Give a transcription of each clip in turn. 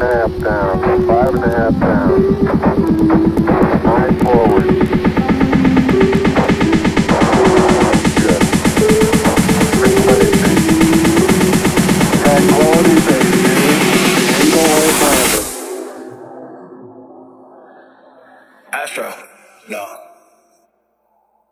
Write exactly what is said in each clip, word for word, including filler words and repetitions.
and a half down, five and a half down, nine forward.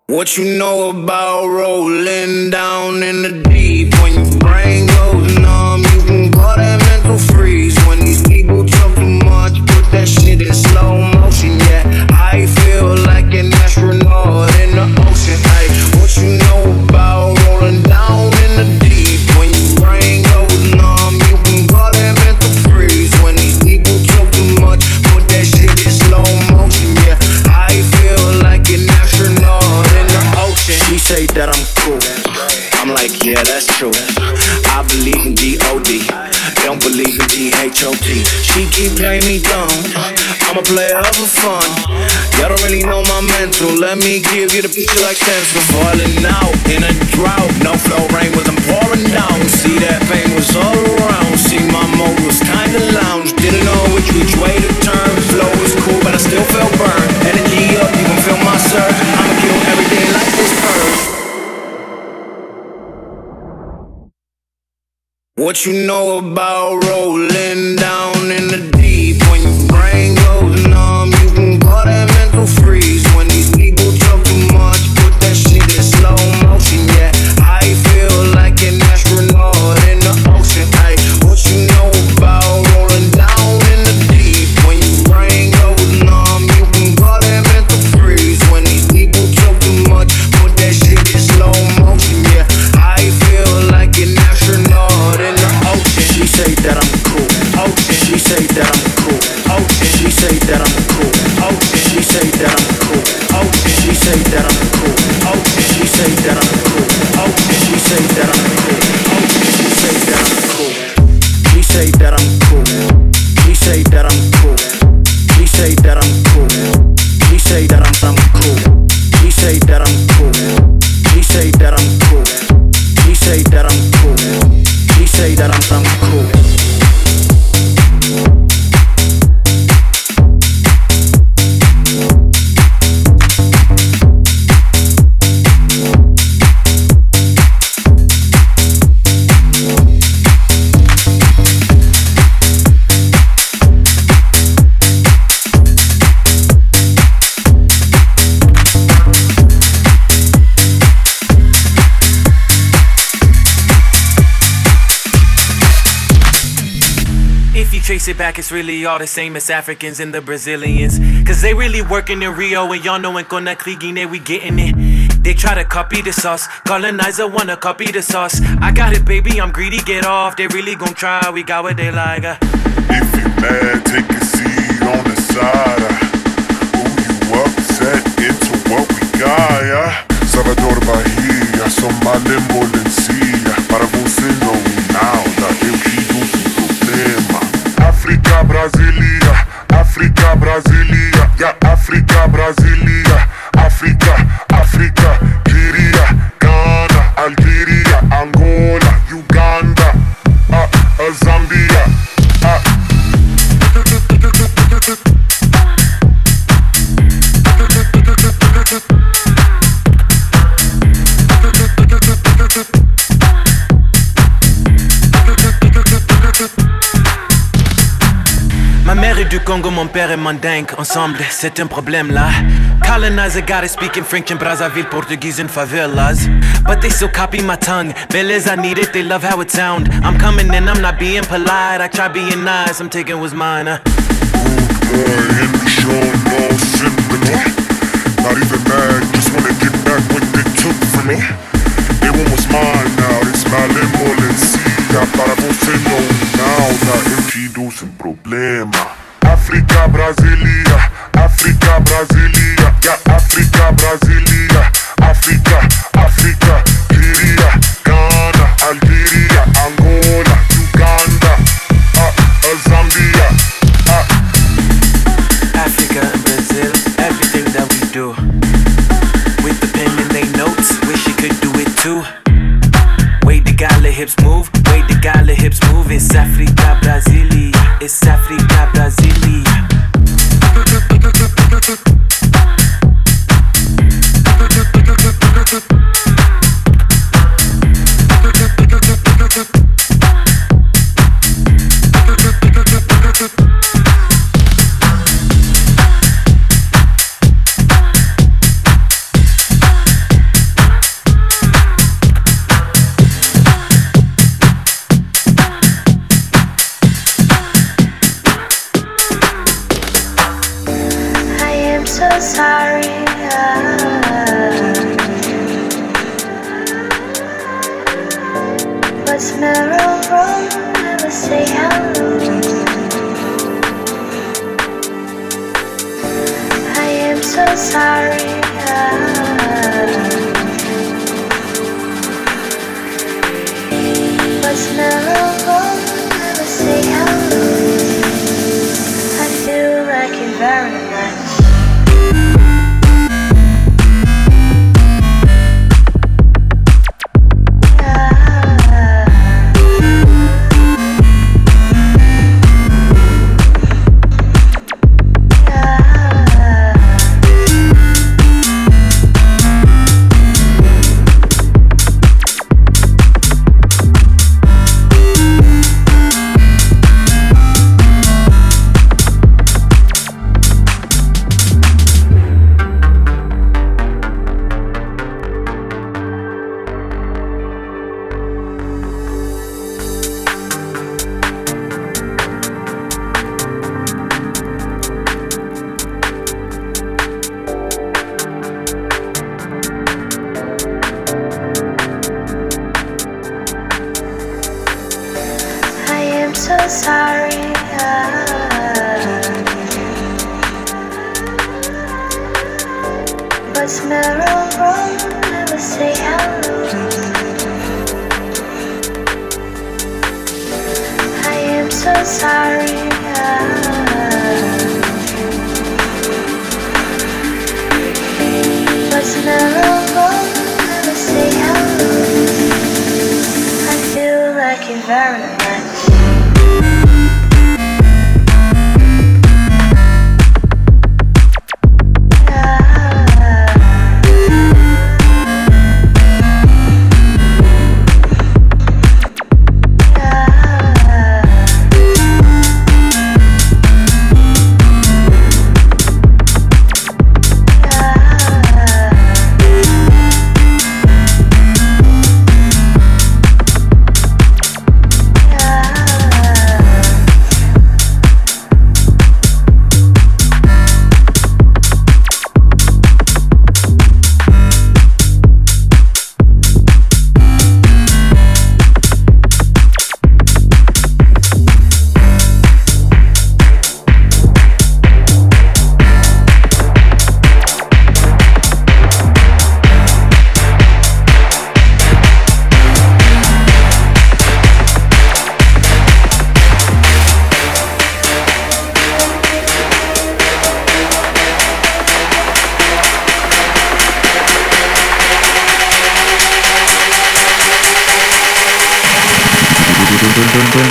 What you know about rolling down in the deep? When your brain goes numb, you can call that mental freeze. When these people talk too much, put that shit in slow motion. Yeah, I feel like an astronaut in the ocean. Ay, what you know about rolling down in the deep? When your brain goes numb, you can call that mental freeze. When these people talk too much, put that shit in slow motion. Yeah, I feel like an astronaut. She say that I'm cool, I'm like, yeah, that's true. I believe in D O D, don't believe in T H O T. She keep playing me dumb, I'm a player for fun. Y'all don't really know my mental, let me give you the picture like pencil. Falling out in a drought, no flow rain was I'm pouring down. See that pain was all around, see my mode was kinda lounge. Didn't know which, which way to turn, flow was cool but I still felt burned. Energy up, you can feel my surge, I'ma kill everything like this. What you know about rolling down in the deep? When your brain goes numb, you can call that mental freeze. When these people talk too much, put that shit in slow motion. Yeah, I feel like an astronaut in the ocean. Ay, what you know about rolling down in the deep? When your brain goes numb, you can call that mental freeze. When these people talk too much, put that shit in slow motion. Yeah, I feel like an astronaut in the ocean. She say that I'm cool. Ocean. She say that I'm cool. Ocean. She say that I'm cool. Ocean. She say that I'm cool. Ocean. She say that I'm cool. Ocean. She say that I'm cool. Ocean. She say that I'm cool. Ocean. She say that I'm cool. She say that I'm cool. She say that I'm cool. She say that I'm cool. She say that I'm I'm cool. She say that I'm cool. She say that I'm cool. She say that I'm cool. She say that I'm, I'm cool. Chase it back, it's really all the same as Africans and the Brazilians. Cause they really working in Rio and y'all know in Conakry, Guinea, we getting it. They try to copy the sauce, colonizer wanna copy the sauce. I got it baby, I'm greedy, get off, they really gon' try, we got what they like. uh. If you mad, take a seat on the side. uh. Oh, you upset, into what we got. uh. Salvador Bahia, sou malemolência molencia. Para você não nada, eu te dou o problema. África Brasilia, África Brasilia, yeah, África Brasilia, África, África, Queria, Ghana, Algeria, Angola, Uganda, ah, uh, Zambia, ah. Ma mère est du Congo, mon père est mandingue. Ensemble, c'est un problème là. Colonizer gotta speak in French in Brazzaville, Portuguese in favelas. But they still copy my tongue. Belles, I need it, they love how it sound. I'm coming in, I'm not being polite. I try being nice, I'm taking what's mine. uh. Rude boy, and we showing no sympathy. Not even mad, just wanna get back what they took from me. They want what's mine now, they smiling more than see. Para você não nada, eu te dou sem problema. África Brasilia, África Brasilia, yeah, África Brasilia, África, África, Queria, Ghana, Algeria, Angola, Uganda, ah, Zambia, ah. Africa and Brazil, everything that we do. With the pen and they notes, wish you could do it too. Way the gala hips move, way the gala hips move, it's Africa, Brasilia. It's Africa, Brasilia. I'm so sorry, uh, what's narrow wrong? Never say how. I am so sorry, uh, what's narrow wrong? Never say how. I feel like you very much. So sorry, uh, what's narrow wrong? Never say how. I am so sorry, uh, what's narrow wrong? Never say how. I feel like you're very much.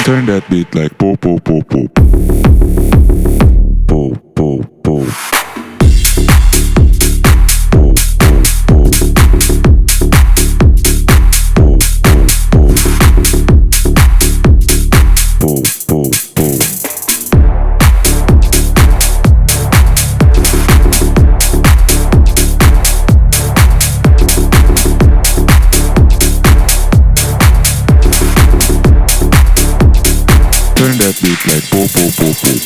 Turn that beat like pop, pop, pop, pop. Pop, pop, pop. Turn that beat like pop, pop, pop, pop.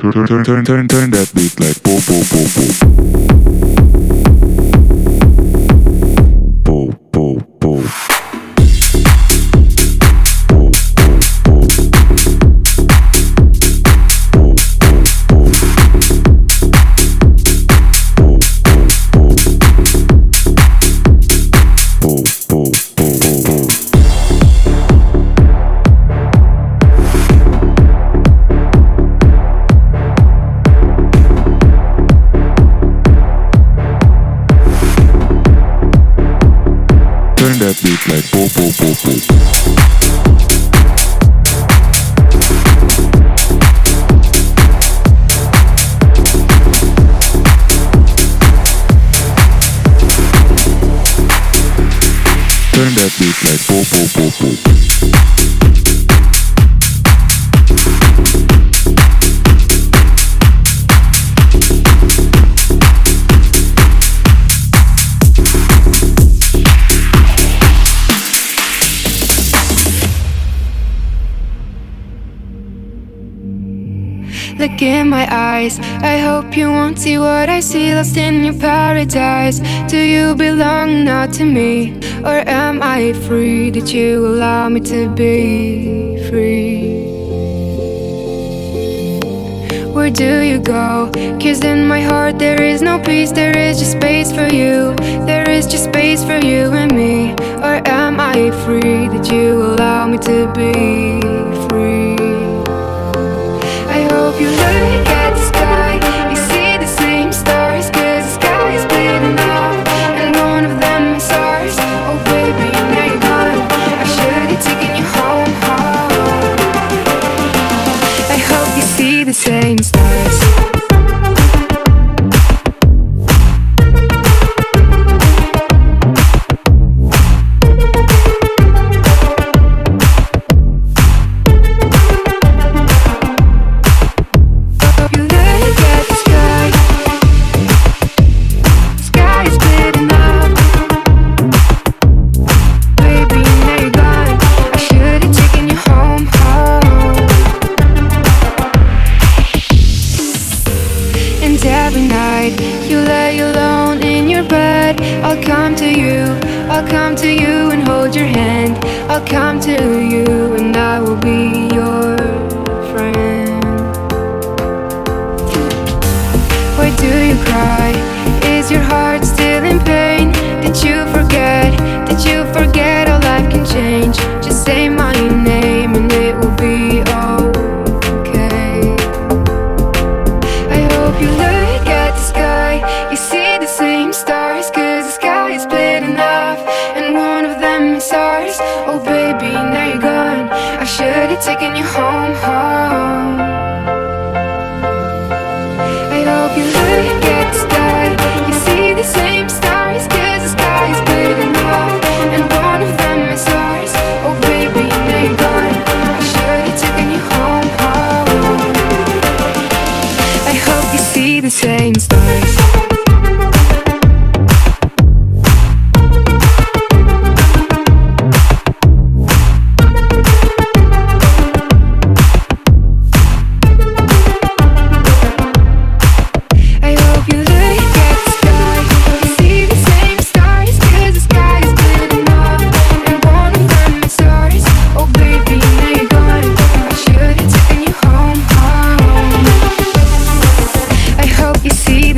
turn, turn, turn, turn, turn that beat like po po po po. Po po po. Po po po. Po po po. Po po po. Po po po. Turn that beat like po po po po. Turn that beat like po po po po. Look in my eyes, I hope you won't see what I see. Lost in your paradise. Do you belong not to me? Or am I free? Did you allow me to be free? Where do you go? 'Cause in my heart there is no peace. There is just space for you. There is just space for you and me. Or am I free? Did you allow me to be free? You look at the sky, you see the same stars, 'cause the sky is split in half, and one of them is ours. Oh baby, now you're gone, I should've taken you home, home. I hope you see the same stars. You lay alone in your bed. I'll come to you, I'll come to you and hold your hand. I'll come to you and I will be your friend. Why do you cry? Is your heart still in pain? Did you forget? Did you forget all life can change? Just say my name and it will be okay. I hope you love. You see the same stars, 'cause the sky is split in half, and one of them is ours. Oh baby, now you're gone, I should've taken you home, home. I hope you look at the sky, you see the same stars, 'cause the sky is split in half, and one of them is ours. Oh baby, now you're gone, I should've taken you home, home. I hope you see the same stars. You see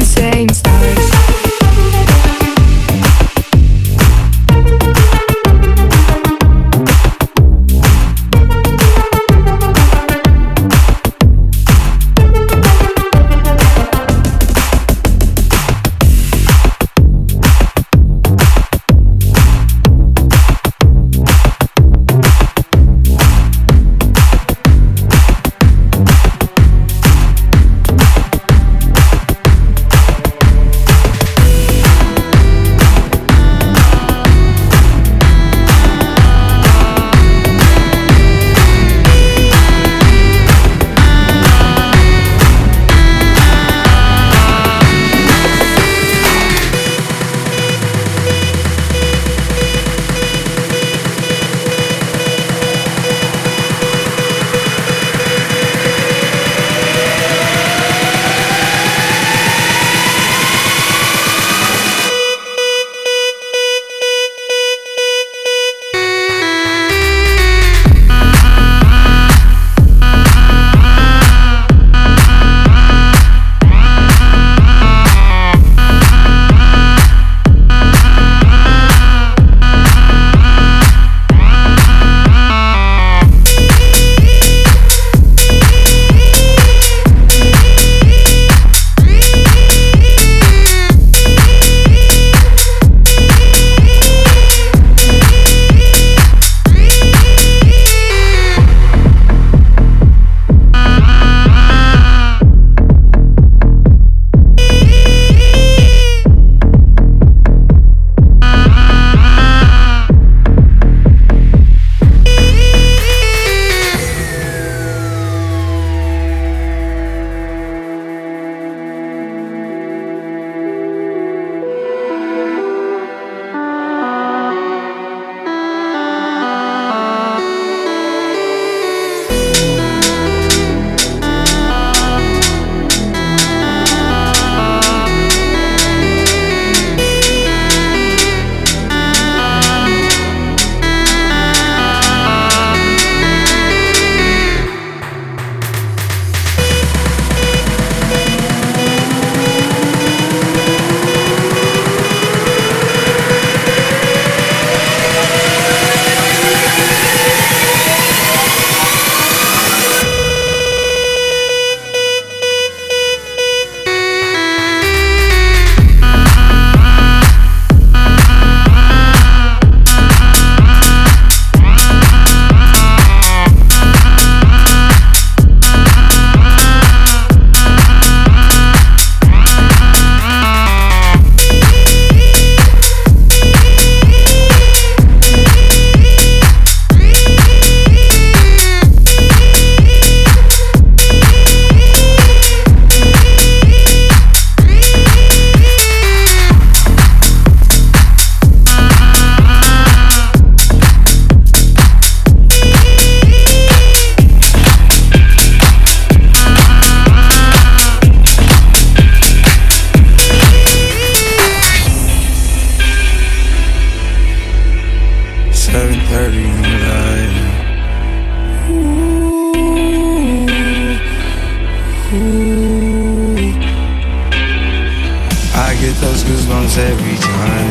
those goosebumps every time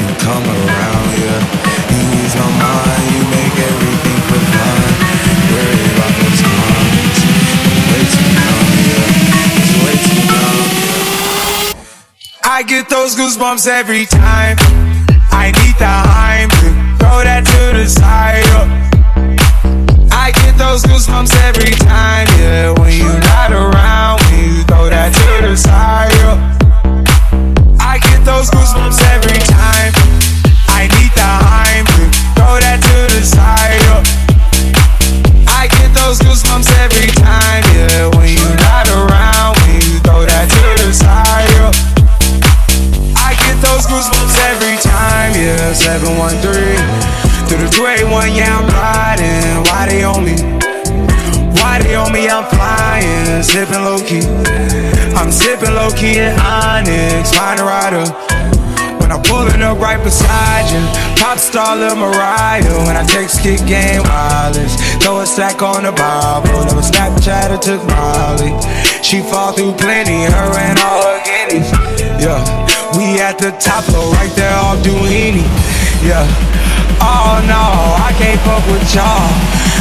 you come around, yeah. You ease my mind, you make everything feel fine. Worry about the time, it's way too long, yeah. It's way too long, yeah. I get those goosebumps every time. I need the hype, throw that to the side, yeah. I get those goosebumps every time, yeah. When you're not around, when you throw that to the side, yeah. I get those goosebumps every time. I need the hype, throw that to the side, yeah. I get those goosebumps every time, yeah. When you're not around, when you throw that to the side, yeah. I get those goosebumps every time, yeah. seven one three through the two eighty-one, yeah, I'm riding. Why they on me? Why they on me? I'm flying, zipping low-key. I'm zipping low-key in Onyx, find a rider. When I'm pulling up right beside you, pop star Lil Mariah. When I text, kick game wireless, throw a stack on the Bible. Never Snapchat or took Molly. She fall through plenty, her and all her guineas. Yeah, we at the top floor, right there off Duini. Yeah. Oh no, I can't fuck with y'all.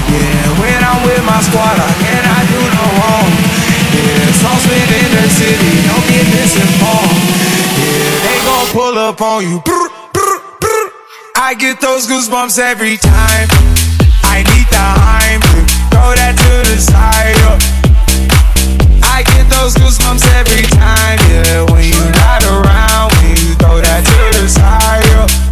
Yeah, when I'm with my squad, I cannot do no wrong. Yeah, sauce in the city, don't get misinformed. Yeah, they gon' pull up on you. I get those goosebumps every time. I need the hype, throw that to the side, yeah. I get those goosebumps every time, yeah. When you're not around, when you throw that to the side, yeah.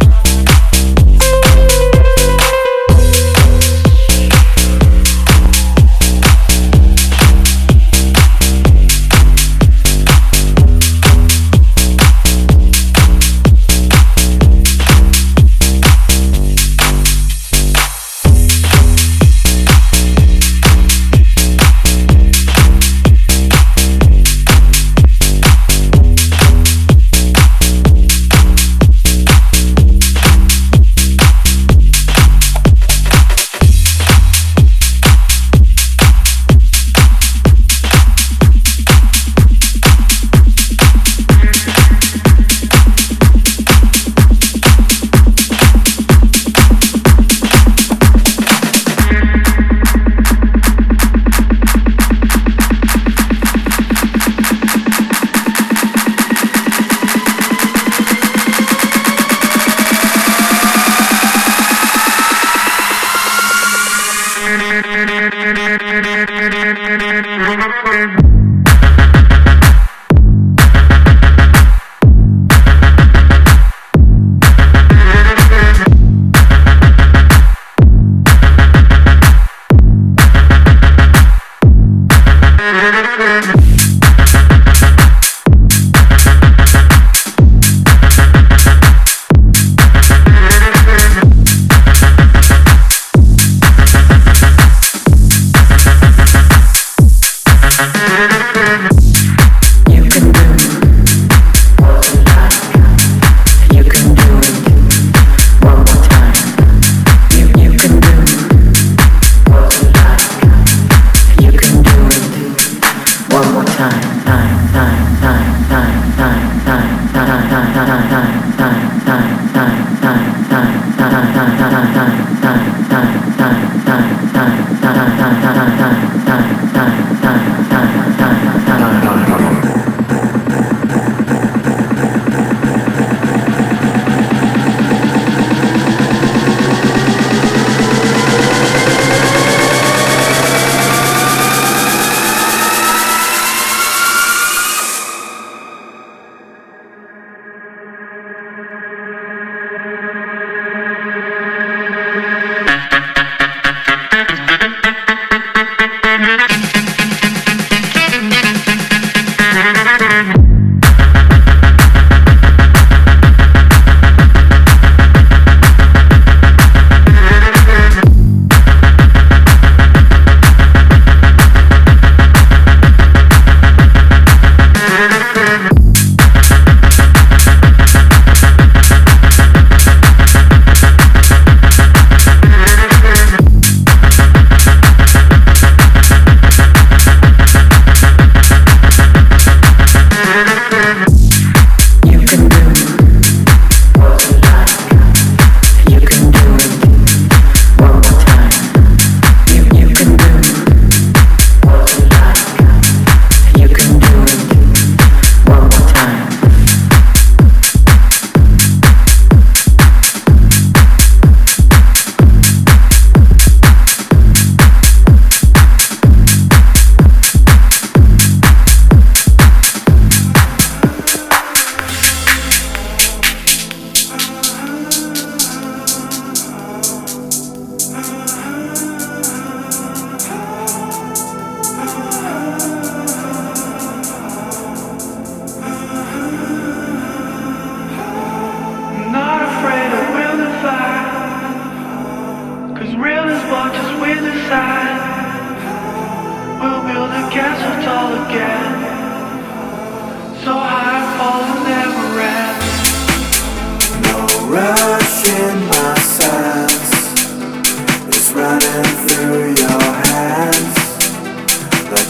We'll be right back.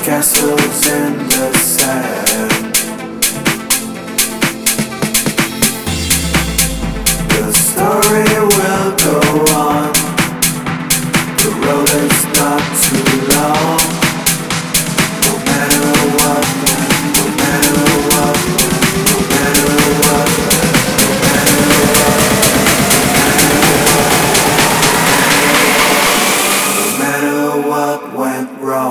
Castles in the sand. The story will go on. The road is not too long. No matter what, no matter what, no matter what, no matter what, no matter what, no matter what went wrong.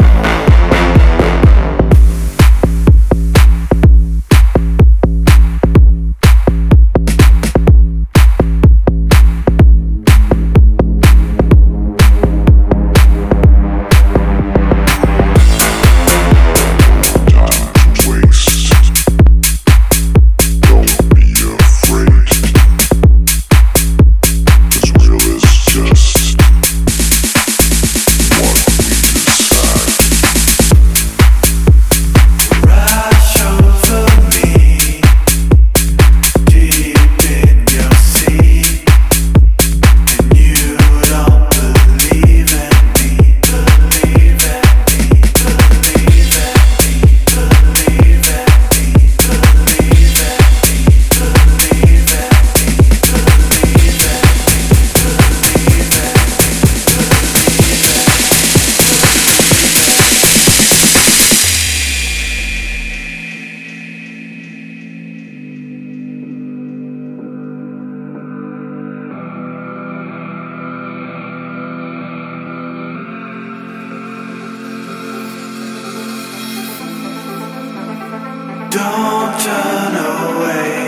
Don't turn away.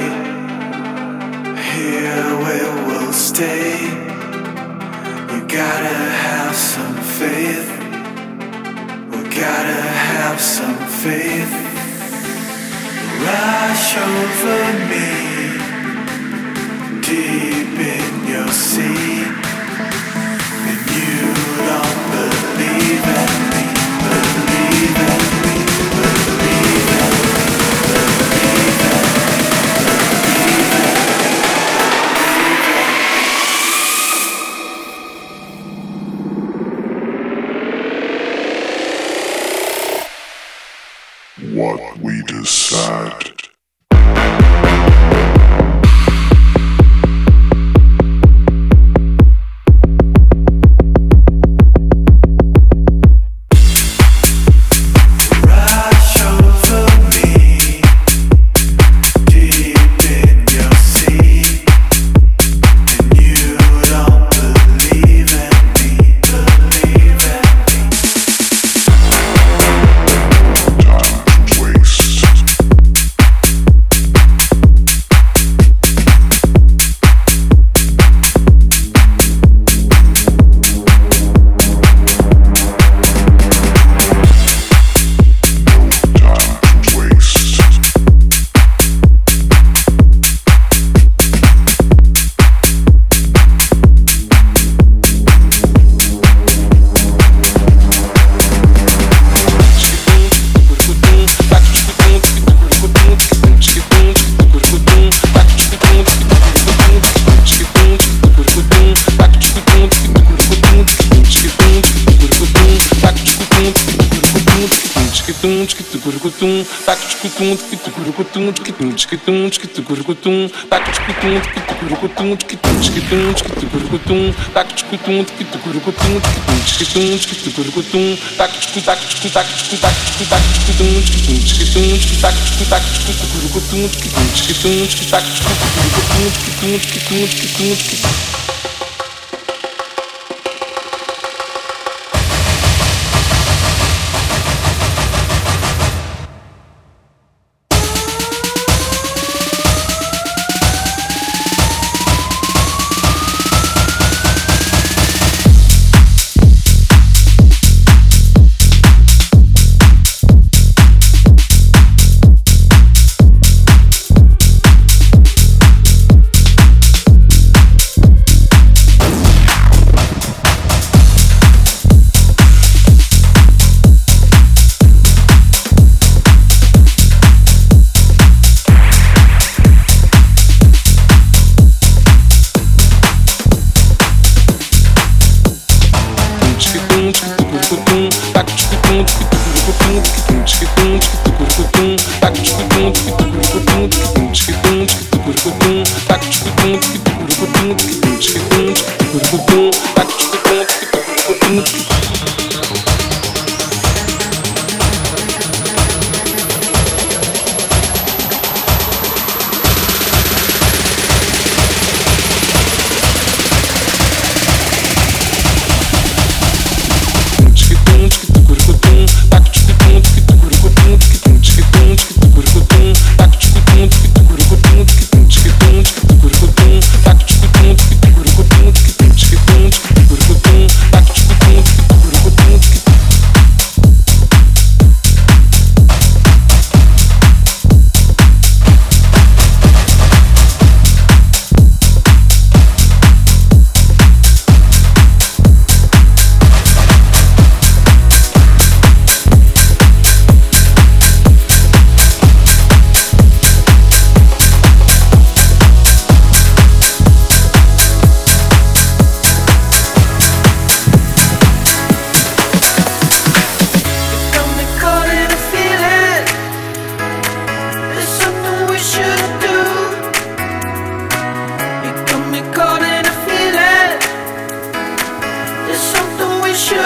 Here we will stay. You gotta have some faith. We gotta have some faith. Rush over me, deep in your sea, and you don't believe in me. Believe in me. Believe in me. What we decide. Back to We should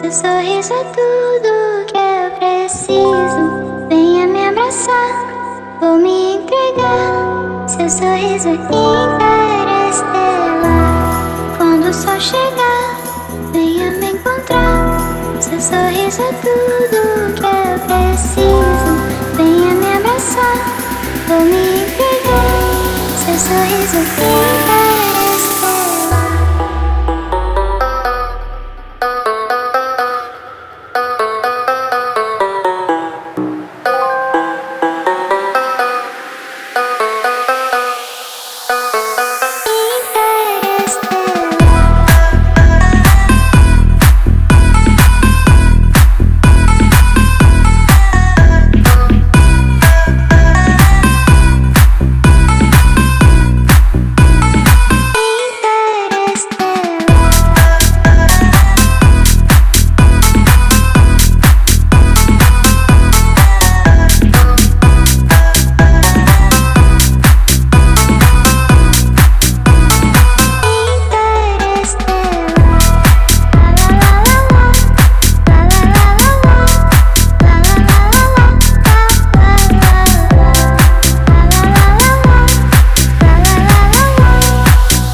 Seu sorriso é tudo que eu preciso. Venha me abraçar, vou me entregar. Seu sorriso é interestelar. Quando o sol chegar, venha me encontrar. Seu sorriso é tudo que eu preciso. Venha me abraçar, vou me entregar. Seu sorriso é interestelar. Quando o sol chegar,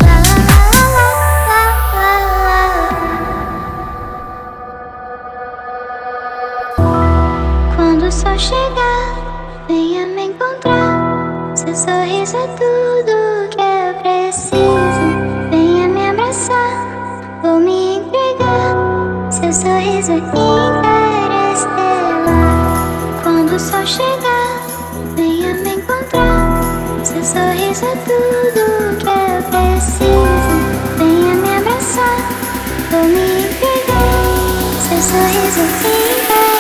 venha me encontrar. Seu sorriso é tudo que eu preciso. Venha me abraçar, vou me entregar. Seu sorriso é interestelar. Quando o sol chegar, venha me encontrar. Seu sorriso é tudo que eu preciso. Venha me abraçar, vou me entregar. Seu sorriso é interestelar.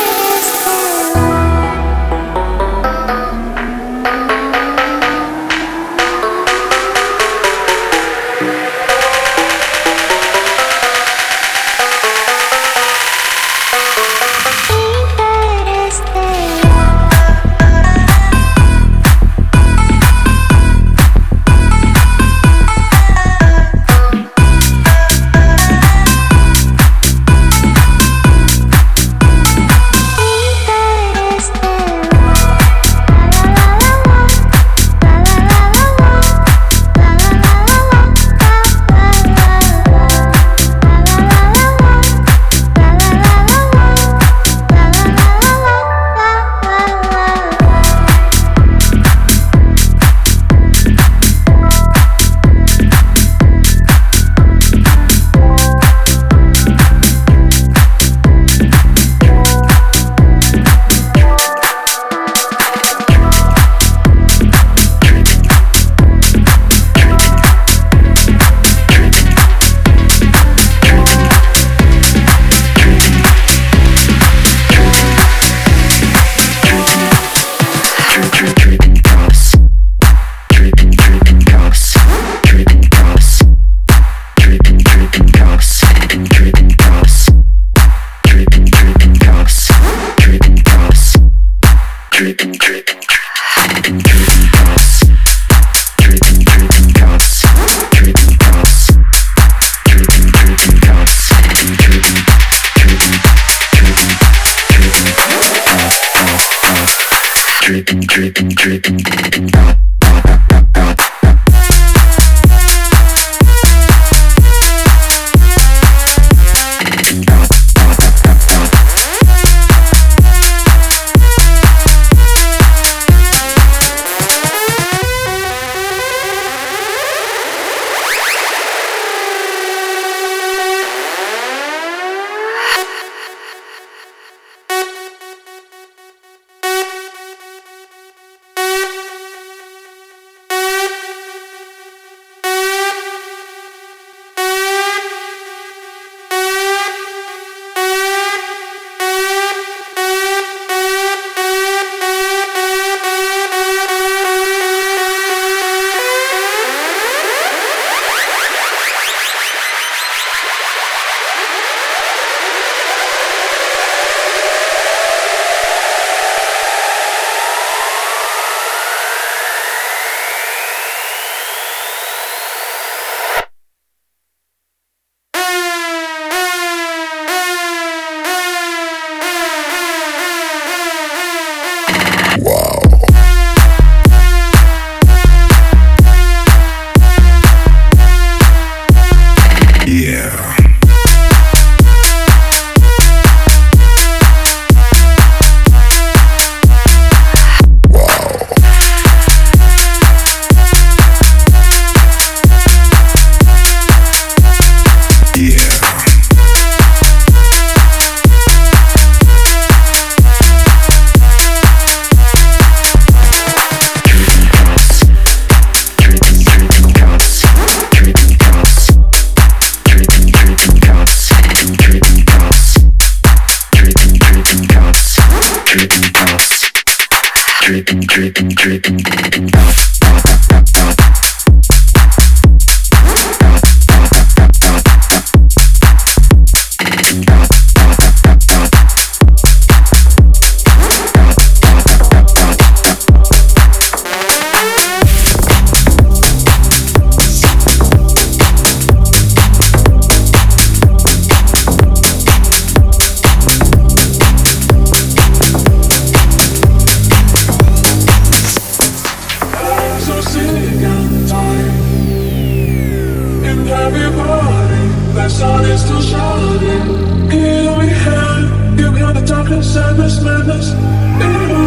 madness, madness, madness. In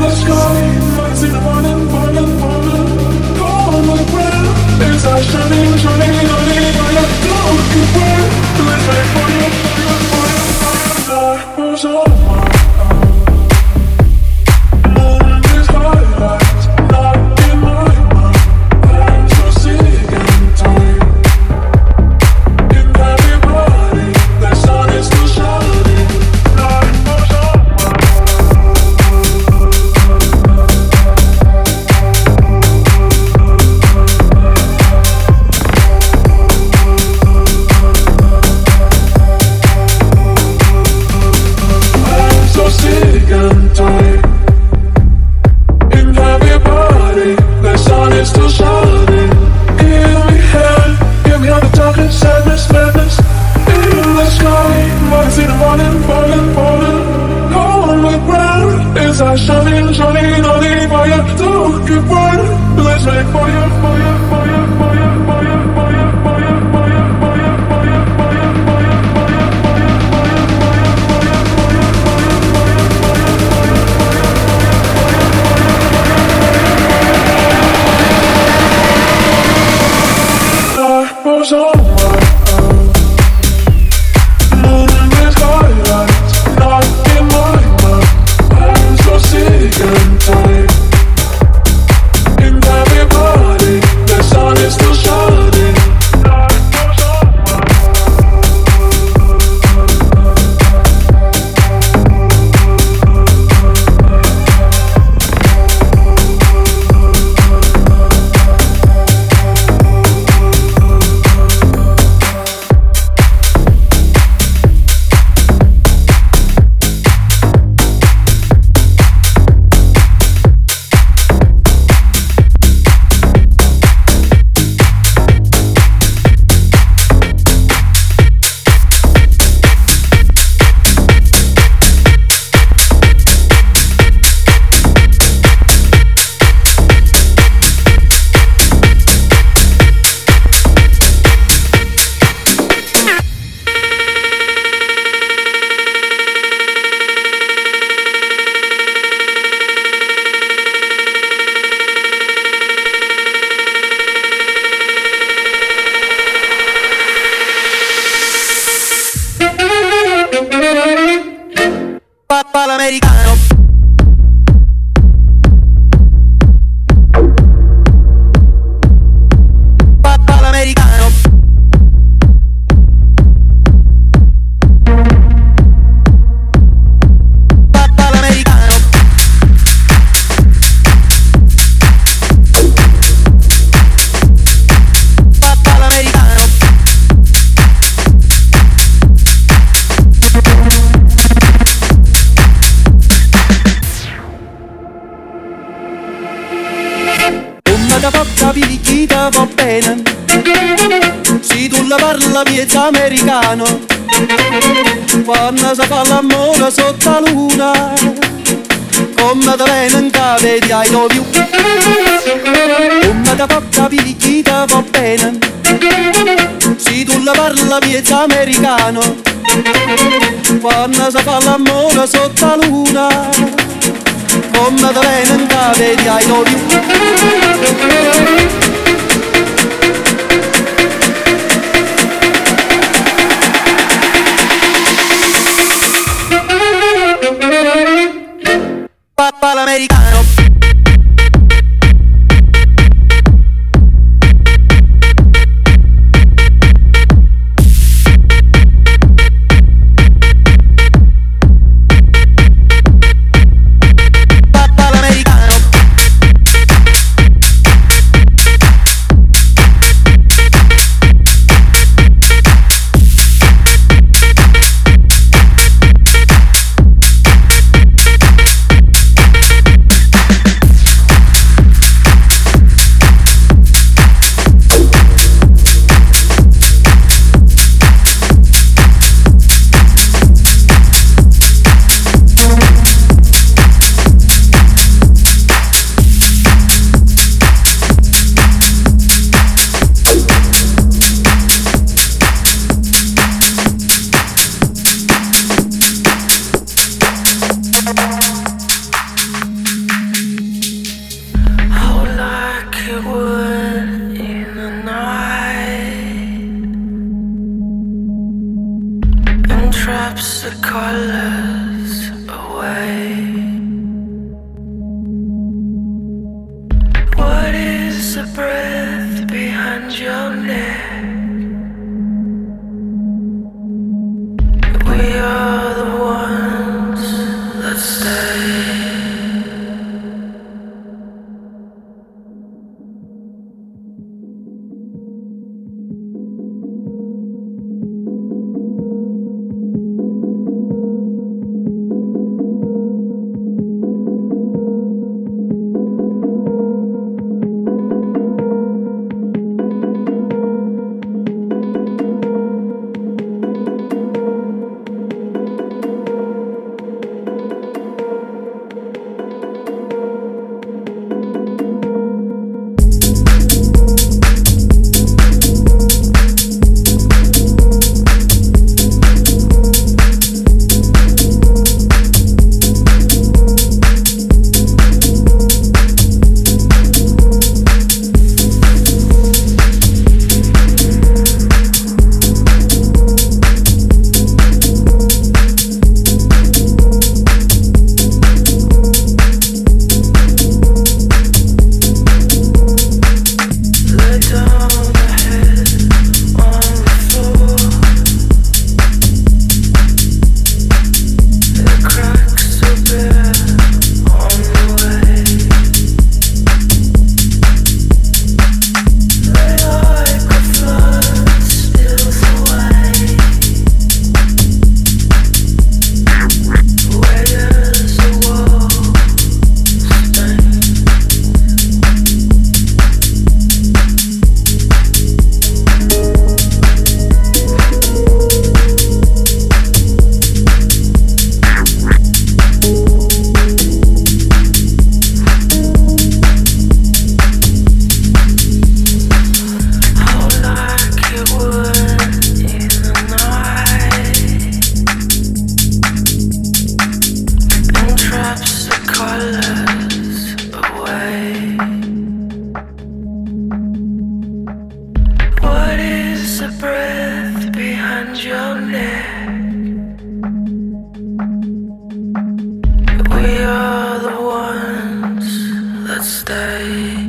the sky, I see the burning, burning, burning. All my breath is a shining, shining, shining fire. Looking for, let's make fire, fire, fire, fire. Fire's on my own. Moon is highlights, not in my mind. I'm so sick and tired. In everybody, the sun is still shining. Shining, shining on the fire, don't give up. Let's make fire, fire, fire, fire, fire, fire, fire, fire, fire, fire, fire, fire, fire, fire, fire, fire, fire, fire. Quando si fa l'amore sotto la luna, come te venen capiti ai dovi, come te fa capire chi te va bene. Se tu la parla piezza americano, quando si fa l'amore sotto la luna, come te venen capiti ai dovi. Papà l'americano, papà l'americano, colors away. What is the breath behind your neck? We are the ones that stay. Your neck. We are the ones that stay.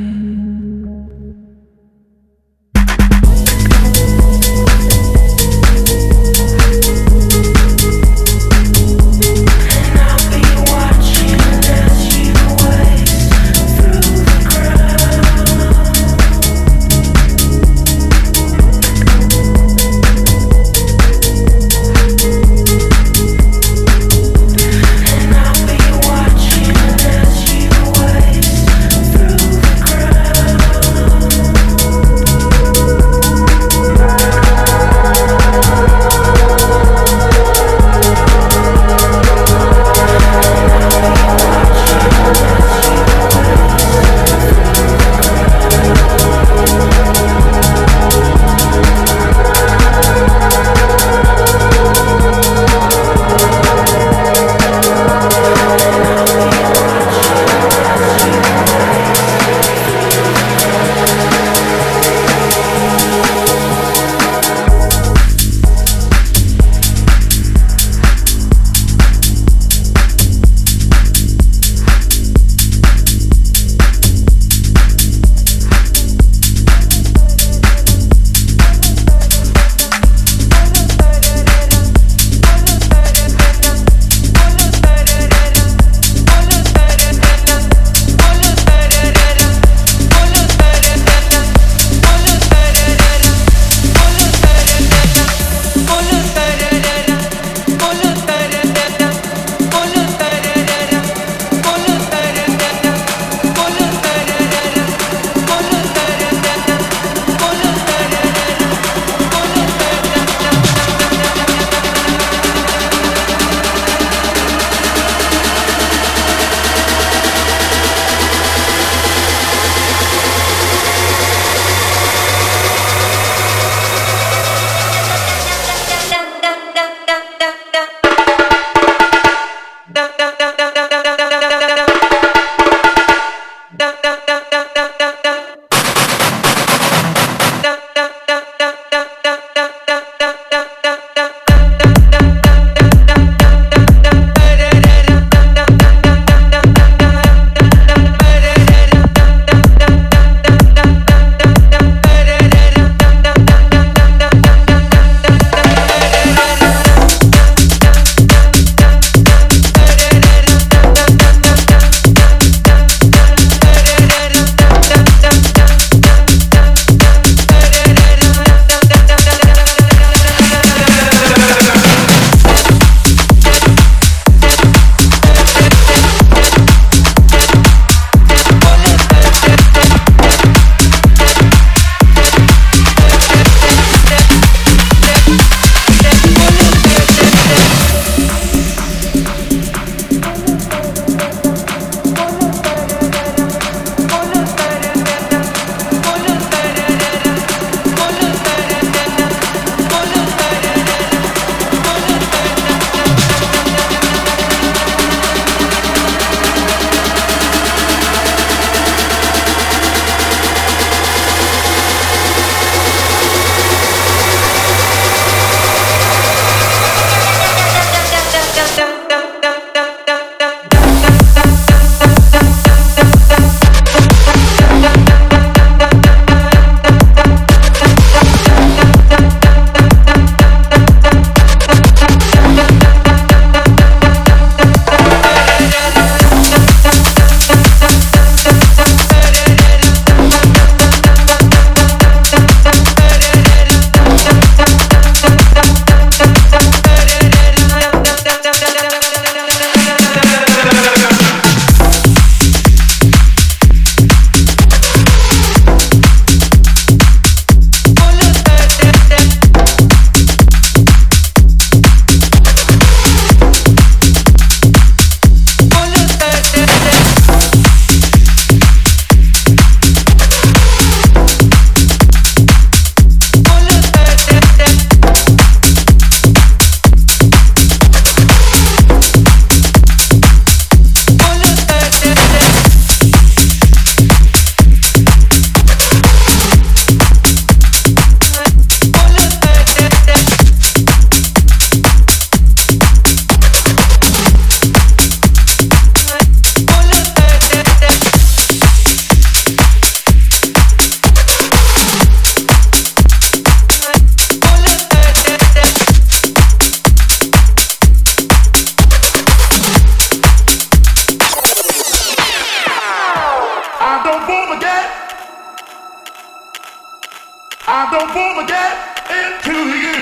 don't wanna get into you.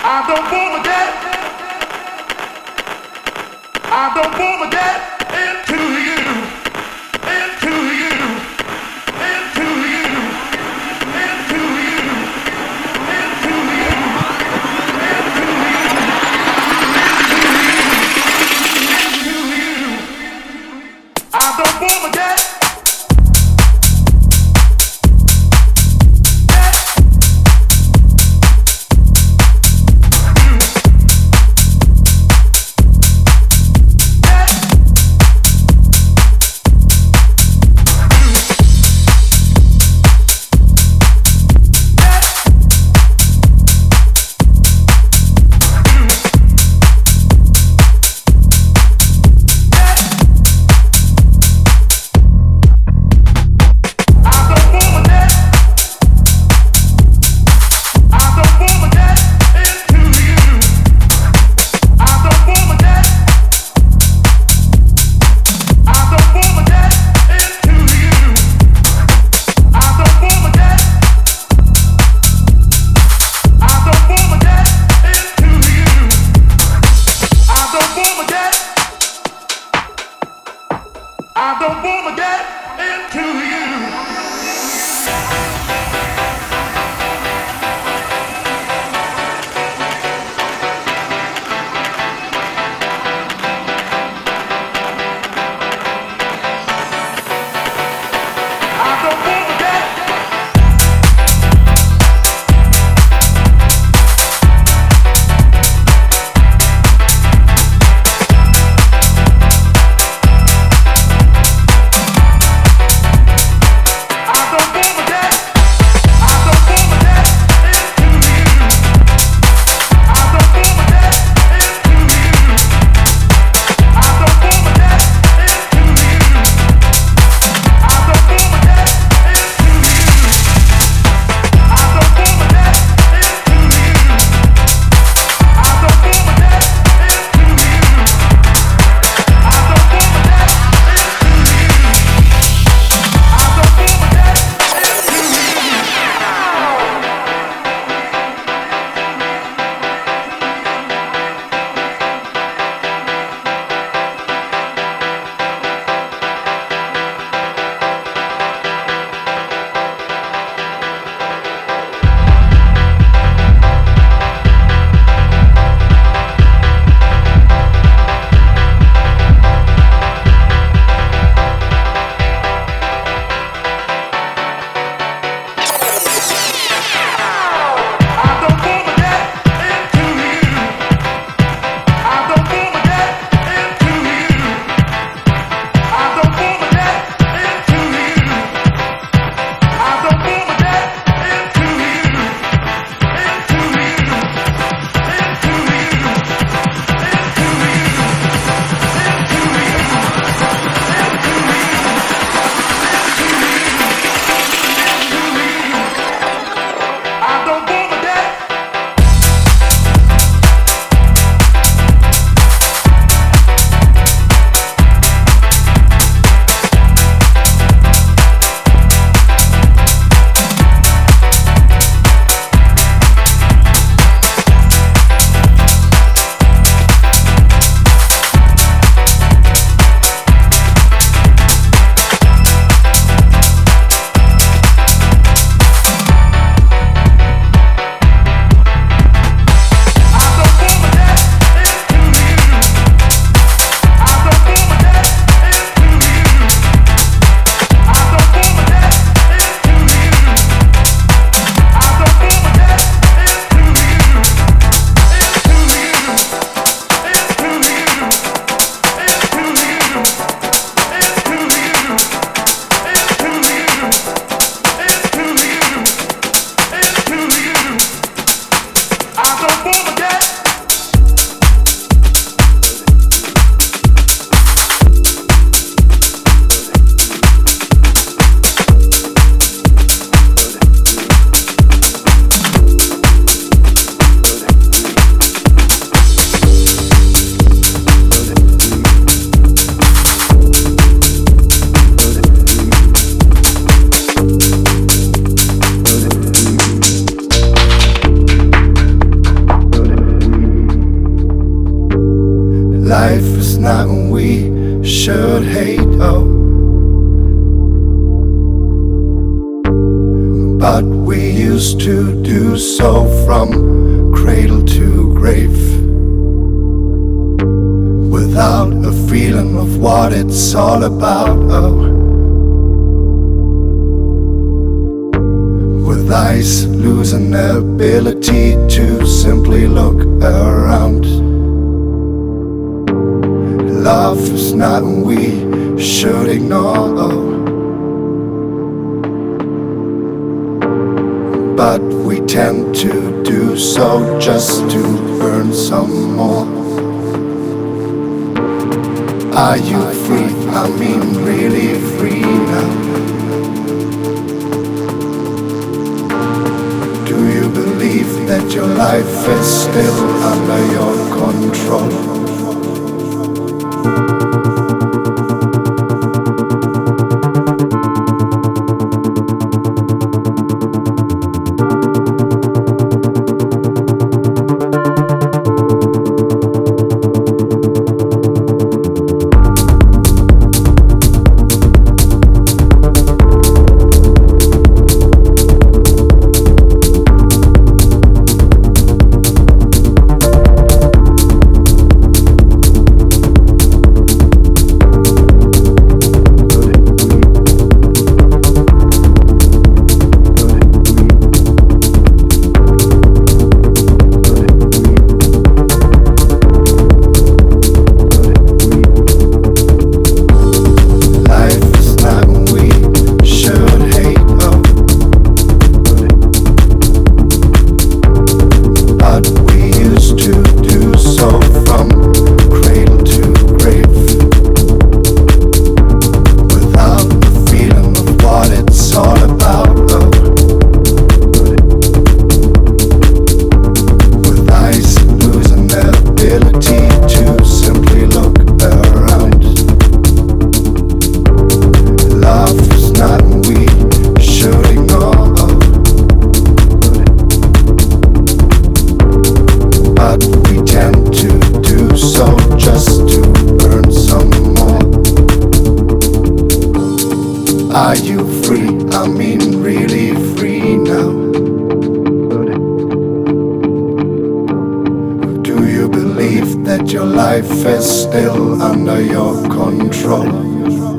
I don't wanna get. I don't wanna get into you. Into you. Into you. Into you. Into you. Into you. Into you. I don't wanna get. I don't wanna get into you. I don't wanna get. Life is not when we should hate, oh, but we used to do so from cradle to grave, without a feeling of what it's all about, oh, with eyes losing the ability to simply look around. Love is not when we should ignore, oh, but we tend to do so just to earn some more. Are you free? I mean really free now? Do you believe that your life is still under your control? Are you free? I mean really free now? Do you believe that your life is still under your control?